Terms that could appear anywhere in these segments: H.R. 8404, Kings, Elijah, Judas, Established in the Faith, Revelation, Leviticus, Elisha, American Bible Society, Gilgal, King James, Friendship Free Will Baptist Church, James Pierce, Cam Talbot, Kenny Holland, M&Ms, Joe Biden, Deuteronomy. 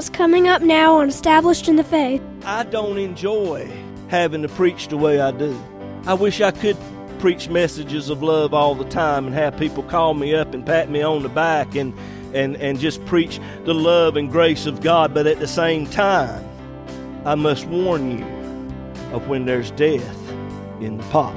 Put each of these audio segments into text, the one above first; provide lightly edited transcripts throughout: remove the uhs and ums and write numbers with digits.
what's coming up now on Established in the Faith. I don't enjoy having to preach the way I do. I wish I could preach messages of love all the time and have people call me up and pat me on the back and just preach the love and grace of God. But at the same time, I must warn you of when there's death in the pot.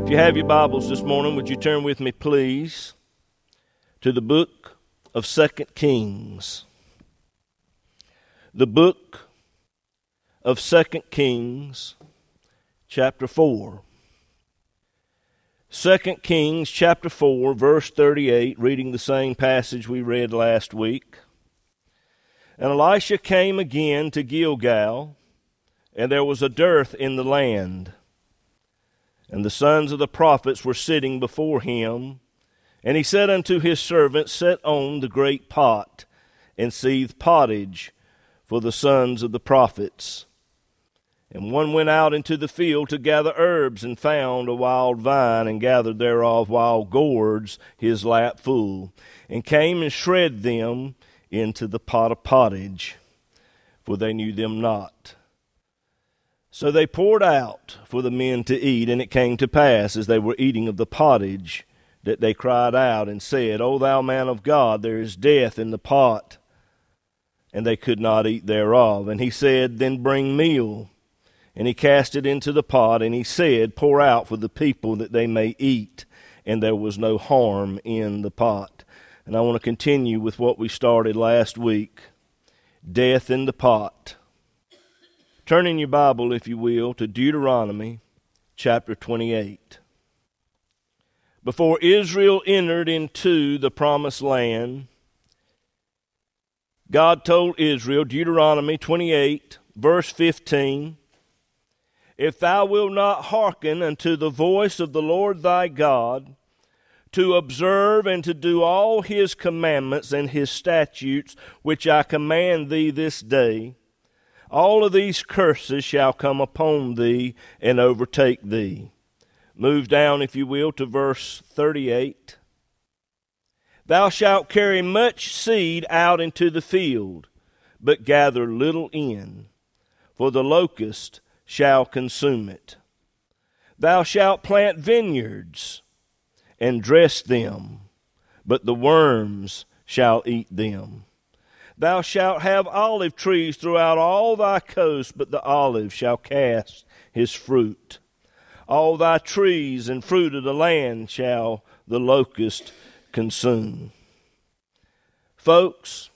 If you have your Bibles this morning, would you turn with me, please, to the book of 2 Kings. The book of 2 Kings, chapter 4. 2 Kings chapter 4, verse 38, reading the same passage we read last week. And Elisha came again to Gilgal, and there was a dearth in the land. And the sons of the prophets were sitting before him. And he said unto his servants, Set on the great pot, and seethe pottage for the sons of the prophets. And one went out into the field to gather herbs, and found a wild vine, and gathered thereof wild gourds, his lap full, and came and shred them into the pot of pottage, for they knew them not. So they poured out for the men to eat, and it came to pass, as they were eating of the pottage, that they cried out and said, O thou man of God, there is death in the pot. And they could not eat thereof. And he said, Then bring meal. And he cast it into the pot, and he said, Pour out for the people that they may eat. And there was no harm in the pot. And I want to continue with what we started last week. Death in the pot. Turn in your Bible, if you will, to Deuteronomy chapter 28. Before Israel entered into the promised land, God told Israel, Deuteronomy 28, verse 15, If thou wilt not hearken unto the voice of the Lord thy God, to observe and to do all his commandments and his statutes, which I command thee this day, all of these curses shall come upon thee and overtake thee. Move down, if you will, to verse 38. Thou shalt carry much seed out into the field, but gather little in, for the locust shall consume it. Thou shalt plant vineyards and dress them, but the worms shall eat them. Thou shalt have olive trees throughout all thy coast, but the olive shall cast his fruit. All thy trees and fruit of the land shall the locust consume. Folks,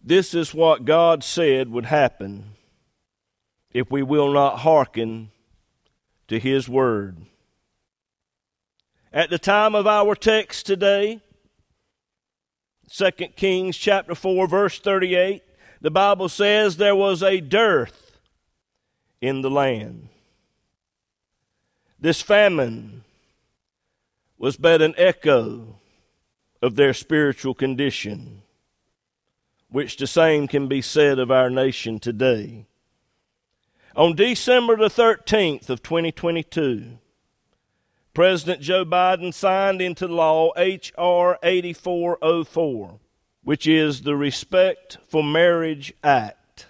this is what God said would happen if we will not hearken to his word. At the time of our text today, 2 Kings chapter 4, verse 38, the Bible says there was a dearth in the land. This famine was but an echo of their spiritual condition, which the same can be said of our nation today. On December the 13th of 2022, President Joe Biden signed into law H.R. 8404, which is the Respect for Marriage Act.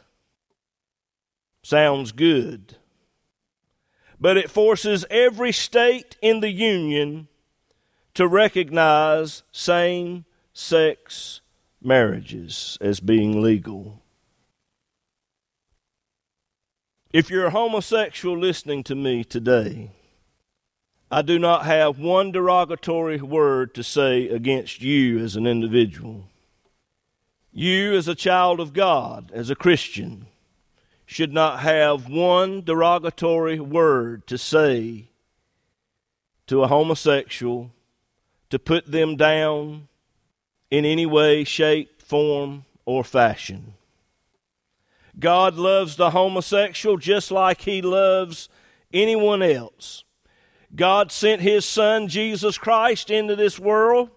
Sounds good, but it forces every state in the union to recognize same-sex marriages as being legal. If you're a homosexual listening to me today, I do not have one derogatory word to say against you as an individual. You as a child of God, as a Christian, should not have one derogatory word to say to a homosexual, to put them down in any way, shape, form, or fashion. God loves the homosexual just like He loves anyone else. God sent His Son, Jesus Christ, into this world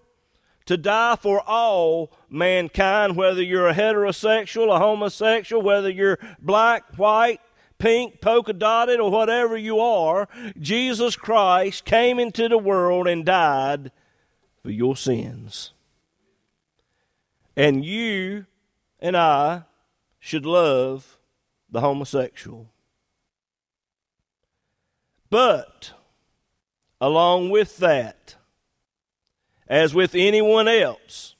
to die for all mankind, whether you're a heterosexual, a homosexual, whether you're black, white, pink, polka-dotted, or whatever you are. Jesus Christ came into the world and died for your sins. And you and I should love the homosexual. But along with that, as with anyone else,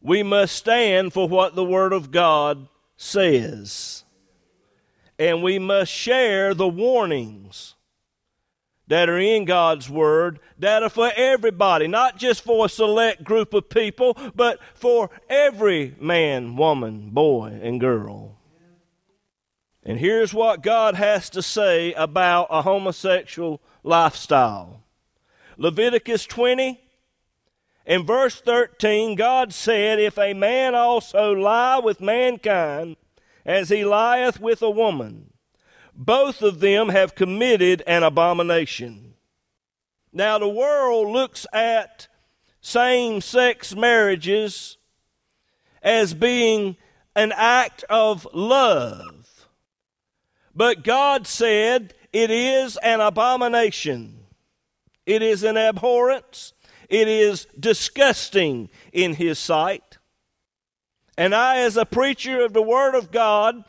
we must stand for what the Word of God says. And we must share the warnings that are in God's Word, that are for everybody, not just for a select group of people, but for every man, woman, boy, and girl. And here's what God has to say about a homosexual lifestyle. Leviticus 20, in verse 13, God said, "If a man also lie with mankind, as he lieth with a woman, both of them have committed an abomination." Now, the world looks at same-sex marriages as being an act of love. But God said it is an abomination. It is an abhorrence. It is disgusting in His sight. And I, as a preacher of the Word of God,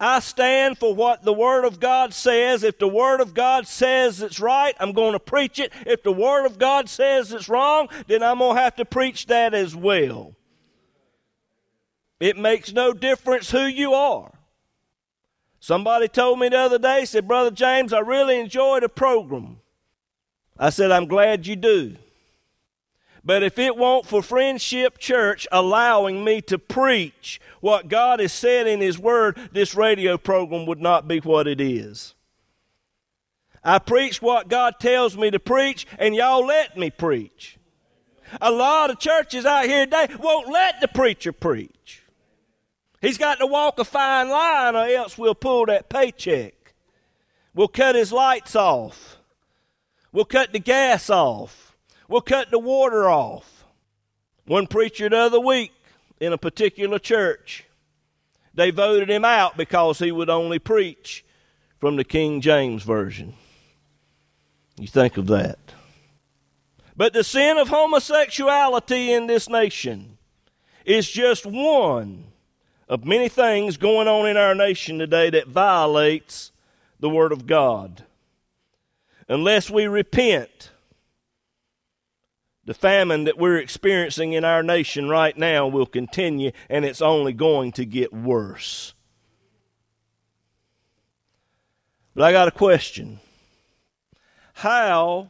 I stand for what the Word of God says. If the Word of God says it's right, I'm going to preach it. If the Word of God says it's wrong, then I'm going to have to preach that as well. It makes no difference who you are. Somebody told me the other day, said, "Brother James, I really enjoyed the program." I said, "I'm glad you do. But if it weren't for Friendship Church allowing me to preach what God has said in His Word, this radio program would not be what it is. I preach what God tells me to preach, and y'all let me preach. A lot of churches out here today won't let the preacher preach. He's got to walk a fine line, or else we'll pull that paycheck. We'll cut his lights off. We'll cut the gas off. We'll cut the water off." One preacher the other week in a particular church, they voted him out because he would only preach from the King James Version. You think of that. But the sin of homosexuality in this nation is just one of many things going on in our nation today that violates the Word of God. Unless we repent, the famine that we're experiencing in our nation right now will continue, and it's only going to get worse. But I got a question. How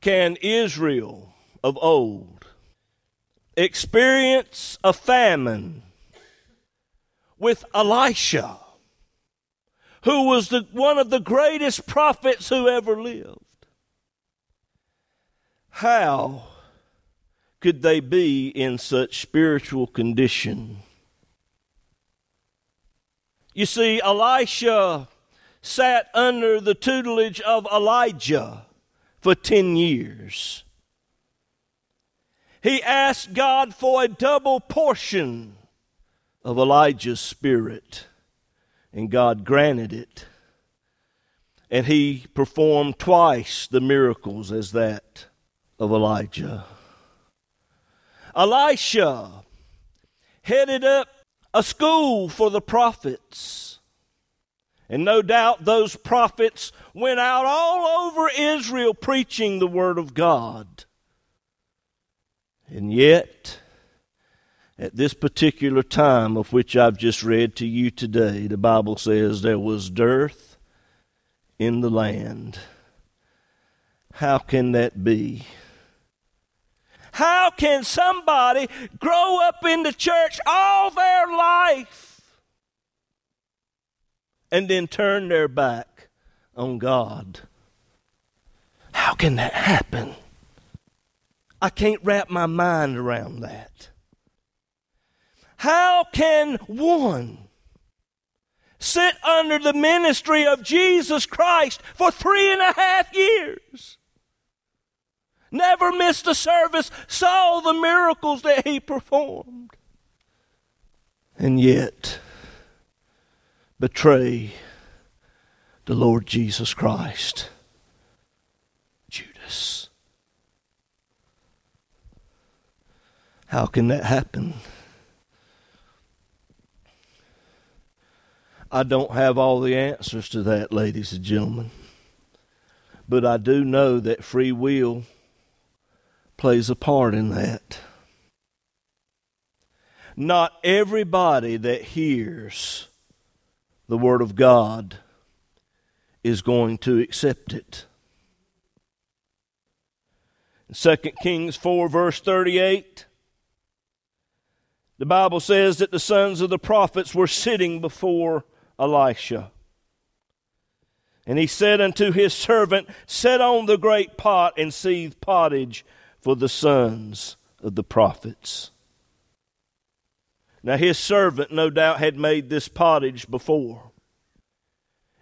can Israel of old experience a famine with Elisha, who was one of the greatest prophets who ever lived? How could they be in such spiritual condition? You see, Elisha sat under the tutelage of Elijah for 10 years. He asked God for a double portion of Elijah's spirit, and God granted it. And he performed twice the miracles as that of Elijah. Elisha headed up a school for the prophets. And no doubt those prophets went out all over Israel preaching the Word of God. And yet, at this particular time of which I've just read to you today, the Bible says there was dearth in the land. How can that be? How can somebody grow up in the church all their life and then turn their back on God. How can that happen? I can't wrap my mind around that. How can one sit under the ministry of Jesus Christ for 3.5 years? Never missed a service, saw the miracles that he performed, and yet betray the Lord Jesus Christ? Judas. How can that happen? I don't have all the answers to that, ladies and gentlemen. But I do know that free will plays a part in that. Not everybody that hears the Word of God is going to accept it. In 2 Kings 4, verse 38, the Bible says that the sons of the prophets were sitting before Elisha. And he said unto his servant, set on the great pot and seethe pottage for the sons of the prophets. Now his servant no doubt had made this pottage before.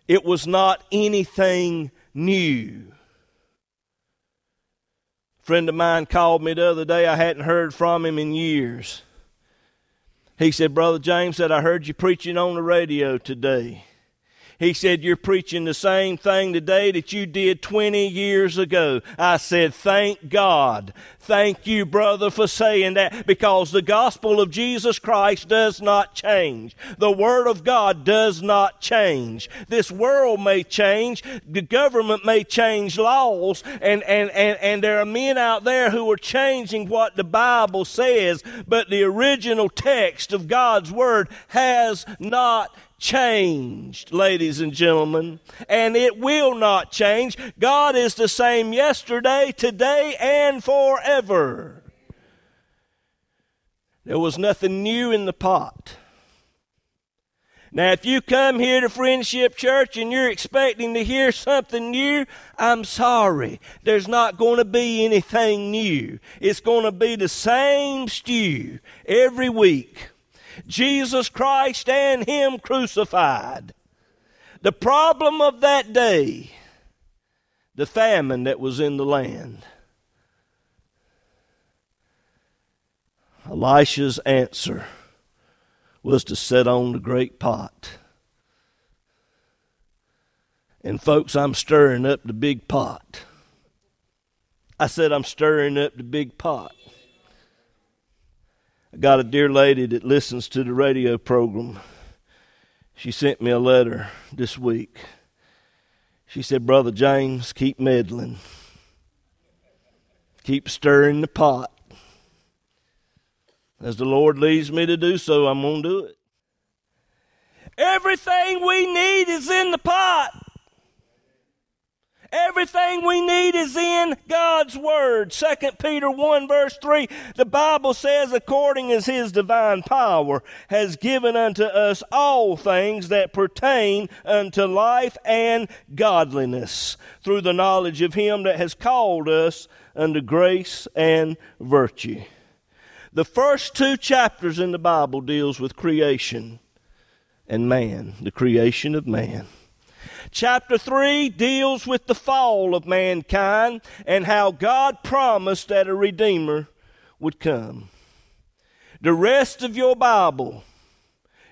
It was not anything new. A friend of mine called me the other day. I hadn't heard from him in years. He said, Brother James, I heard you preaching on the radio today. He said, you're preaching the same thing today that you did 20 years ago. I said, thank God. Thank you, brother, for saying that, because the gospel of Jesus Christ does not change. The Word of God does not change. This world may change. The government may change laws, and there are men out there who are changing what the Bible says, but the original text of God's Word has not changed, ladies and gentlemen, and it will not change. God is the same yesterday, today, and forever. There was nothing new in the pot. Now, if you come here to Friendship Church and you're expecting to hear something new, I'm sorry. There's not going to be anything new. It's going to be the same stew every week. Jesus Christ and Him crucified. The problem of that day, the famine that was in the land. Elisha's answer was to set on the great pot. And folks, I'm stirring up the big pot. I said I'm stirring up the big pot. I got a dear lady that listens to the radio program. She sent me a letter this week. She said, Brother James, keep meddling. Keep stirring the pot. As the Lord leads me to do so, I'm going to do it. Everything we need is in the pot. Everything we need is in God's Word. 2 Peter 1 verse 3, the Bible says, according as His divine power has given unto us all things that pertain unto life and godliness, through the knowledge of Him that has called us unto grace and virtue. The first 2 chapters in the Bible deals with creation and man, the creation of man. Chapter 3 deals with the fall of mankind and how God promised that a Redeemer would come. The rest of your Bible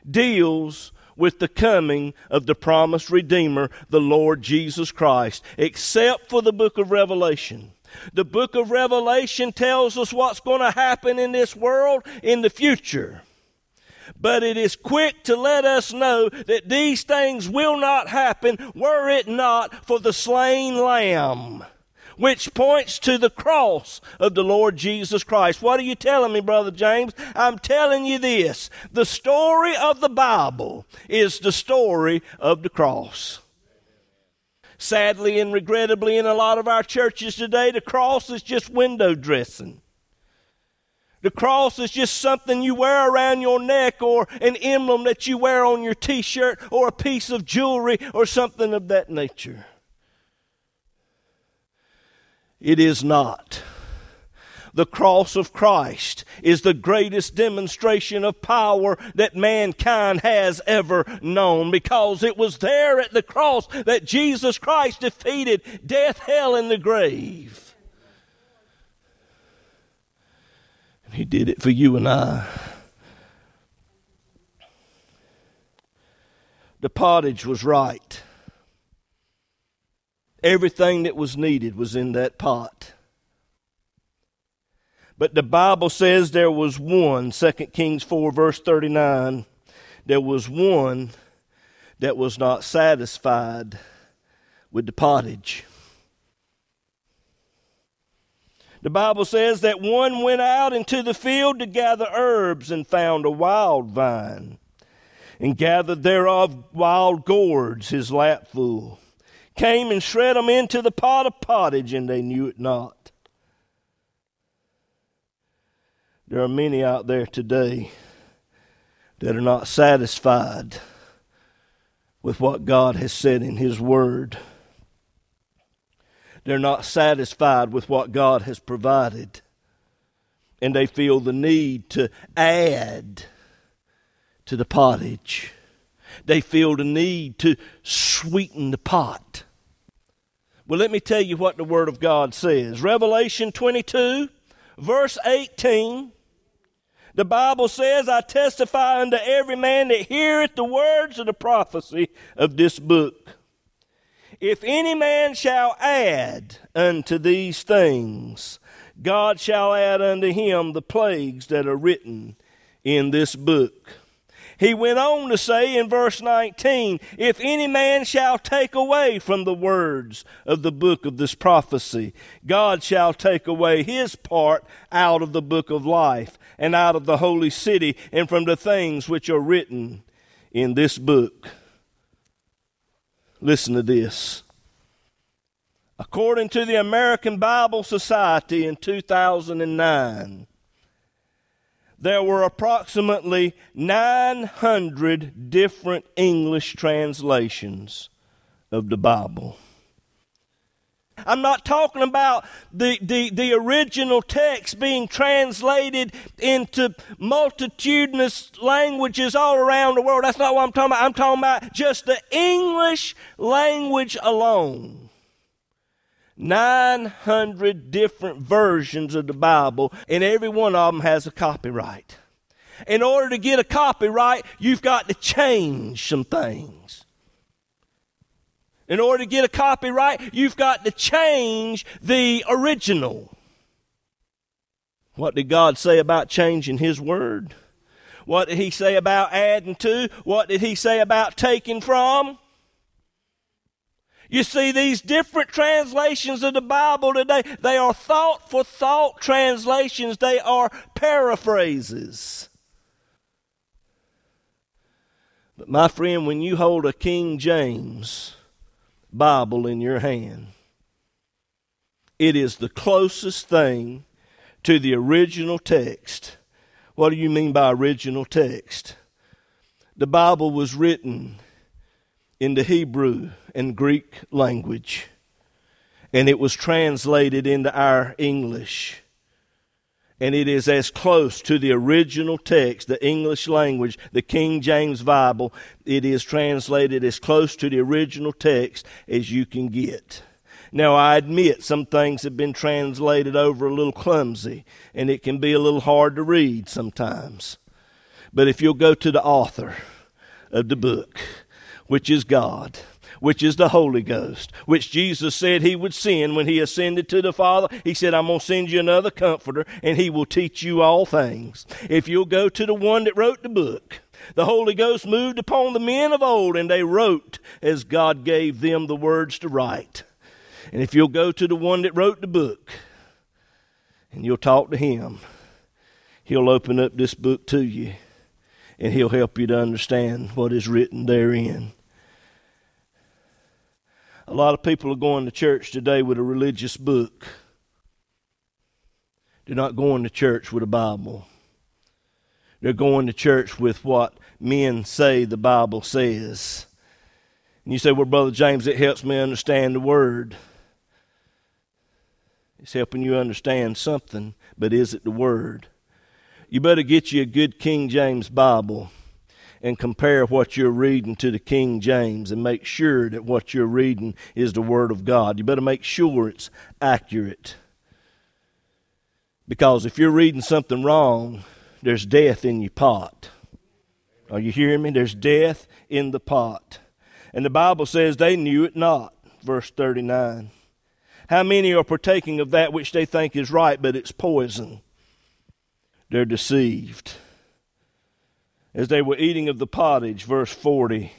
deals with the coming of the promised Redeemer, the Lord Jesus Christ, except for the book of Revelation. The book of Revelation tells us what's going to happen in this world in the future. But it is quick to let us know that these things will not happen were it not for the slain Lamb, which points to the cross of the Lord Jesus Christ. What are you telling me, Brother James? I'm telling you this. The story of the Bible is the story of the cross. Sadly and regrettably, in a lot of our churches today, the cross is just window dressing. The cross is just something you wear around your neck, or an emblem that you wear on your t-shirt, or a piece of jewelry, or something of that nature. It is not. The cross of Christ is the greatest demonstration of power that mankind has ever known, because it was there at the cross that Jesus Christ defeated death, hell, and the grave. And He did it for you and I. The pottage was right. Everything that was needed was in that pot. But the Bible says there was one, 2 Kings 4, verse 39, there was one that was not satisfied with the pottage. The Bible says that one went out into the field to gather herbs and found a wild vine, and gathered thereof wild gourds, his lap full, came and shred them into the pot of pottage, and they knew it not. There are many out there today that are not satisfied with what God has said in His Word. They're not satisfied with what God has provided. And they feel the need to add to the pottage. They feel the need to sweeten the pot. Well, let me tell you what the Word of God says. Revelation 22, verse 18. The Bible says, I testify unto every man that heareth the words of the prophecy of this book. If any man shall add unto these things, God shall add unto him the plagues that are written in this book. He went on to say in verse 19, if any man shall take away from the words of the book of this prophecy, God shall take away his part out of the book of life, and out of the holy city, and from the things which are written in this book. Listen to this. According to the American Bible Society in 2009, there were approximately 900 different English translations of the Bible. I'm not talking about the original text being translated into multitudinous languages all around the world. That's not what I'm talking about. I'm talking about just the English language alone. 900 different versions of the Bible, and every one of them has a copyright. In order to get a copyright, you've got to change some things. In order to get a copyright, you've got to change the original. What did God say about changing His Word? What did He say about adding to? What did He say about taking from? You see, these different translations of the Bible today, they are thought-for-thought translations. They are paraphrases. But my friend, when you hold a King James Bible in your hand, it is the closest thing to the original text. What do you mean by original text? The Bible was written in the Hebrew and Greek language, and it was translated into our English, and it is as close to the original text, the English language, the King James Bible. It is translated as close to the original text as you can get. Now, I admit some things have been translated over a little clumsy, and it can be a little hard to read sometimes. But if you'll go to the author of the book, which is God, which is the Holy Ghost, which Jesus said He would send when He ascended to the Father. He said, I'm going to send you another comforter, and He will teach you all things. If you'll go to the one that wrote the book, the Holy Ghost moved upon the men of old, and they wrote as God gave them the words to write. And if you'll go to the one that wrote the book, and you'll talk to Him, He'll open up this book to you, and He'll help you to understand what is written therein. A lot of people are going to church today with a religious book. They're not going to church with a Bible. They're going to church with what men say the Bible says. And you say, well, Brother James, it helps me understand the Word. It's helping you understand something, but is it the Word? You better get you a good King James Bible and compare what you're reading to the King James and make sure that what you're reading is the Word of God. You better make sure it's accurate. Because if you're reading something wrong, there's death in your pot. Are you hearing me? There's death in the pot. And the Bible says they knew it not, verse 39. How many are partaking of that which they think is right, but it's poison? They're deceived. As they were eating of the pottage, verse 40,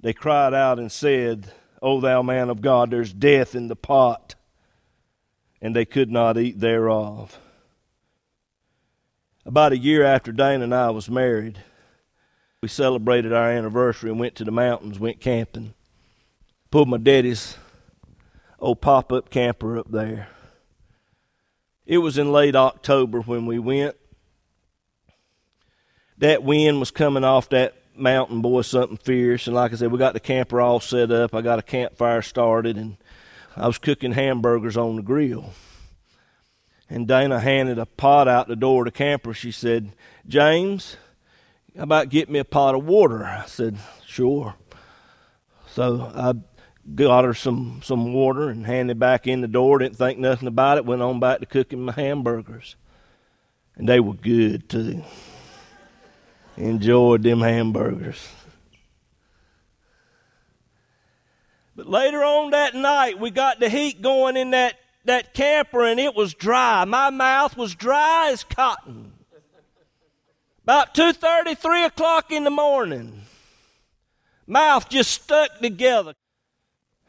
they cried out and said, O thou man of God, there's death in the pot. And they could not eat thereof. About a year after Dana and I was married, we celebrated our anniversary and went to the mountains, went camping. Pulled my daddy's old pop-up camper up there. It was in late October when we went. That wind was coming off that mountain, boy, something fierce. And like I said, we got the camper all set up. I got a campfire started, and I was cooking hamburgers on the grill. And Dana handed a pot out the door to the camper. She said, James, how about get me a pot of water? I said, sure. So I got her some water and handed back in the door. Didn't think nothing about it. Went on back to cooking my hamburgers. And they were good, too. Enjoyed them hamburgers. But later on that night, we got the heat going in that camper, and it was dry. My mouth was dry as cotton. About 2:30, 3 o'clock in the morning, mouth just stuck together.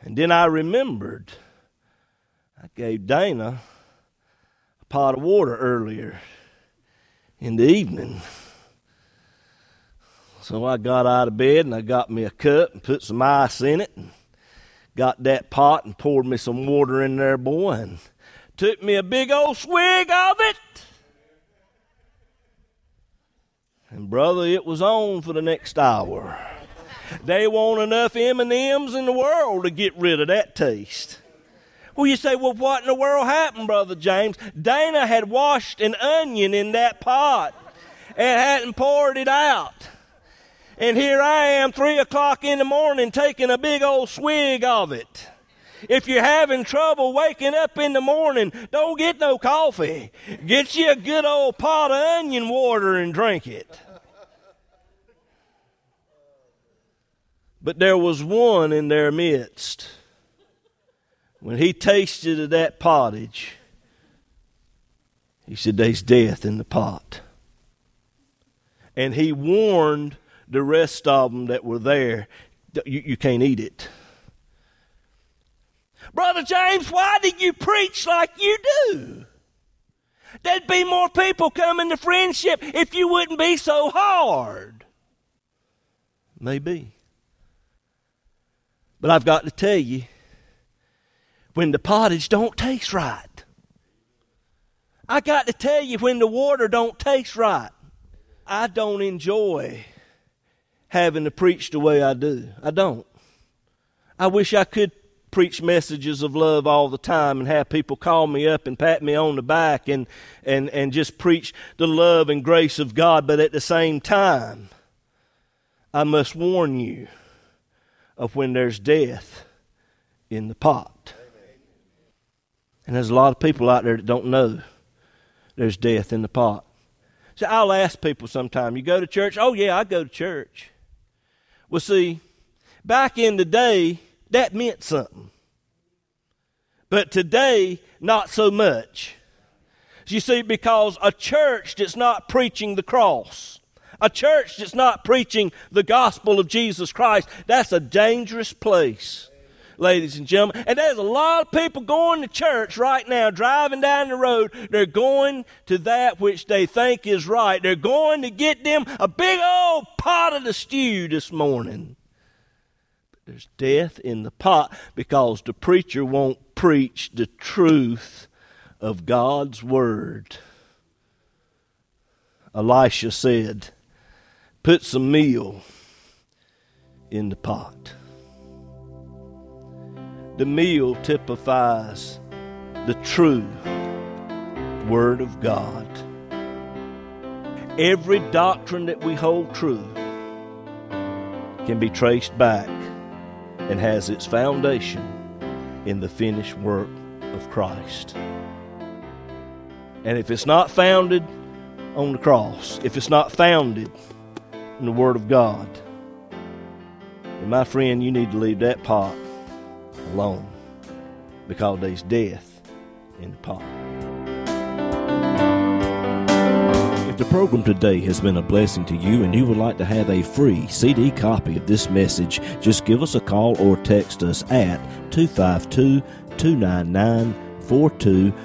And then I remembered I gave Dana a pot of water earlier in the evening. So I got out of bed, and I got me a cup and put some ice in it, and got that pot and poured me some water in there, boy, and took me a big old swig of it. And, brother, it was on for the next hour. They want enough M&Ms in the world to get rid of that taste. Well, you say, well, what in the world happened, Brother James? Dana had washed an onion in that pot and hadn't poured it out. And here I am, 3 o'clock in the morning, taking a big old swig of it. If you're having trouble waking up in the morning, don't get no coffee. Get you a good old pot of onion water and drink it. But there was one in their midst. When he tasted of that pottage, he said, there's death in the pot. And he warned the rest of them that were there, you can't eat it. Brother James, why did you preach like you do? There'd be more people coming to Friendship if you wouldn't be so hard. Maybe. But I've got to tell you, when the pottage don't taste right, I got to tell you when the water don't taste right, I don't enjoy having to preach the way I do. I don't. I wish I could preach messages of love all the time and have people call me up and pat me on the back and just preach the love and grace of God. But at the same time, I must warn you of when there's death in the pot. And there's a lot of people out there that don't know there's death in the pot. So I'll ask people sometime, you go to church? Oh, yeah, I go to church. Well, see, back in the day, that meant something. But today, not so much. You see, because a church that's not preaching the cross, a church that's not preaching the gospel of Jesus Christ, that's a dangerous place, ladies and gentlemen. And there's a lot of people going to church right now, driving down the road. They're going to that which they think is right. They're going to get them a big old pot of the stew this morning. But there's death in the pot because the preacher won't preach the truth of God's word. Elisha said, put some meal in the pot. The meal typifies the true Word of God. Every doctrine that we hold true can be traced back and has its foundation in the finished work of Christ. And if it's not founded on the cross, if it's not founded in the Word of God, then my friend, you need to leave that pot alone, because there's death in the pot. If the program today has been a blessing to you and you would like to have a free CD copy of this message, just give us a call or text us at 252-299-4234.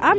I'm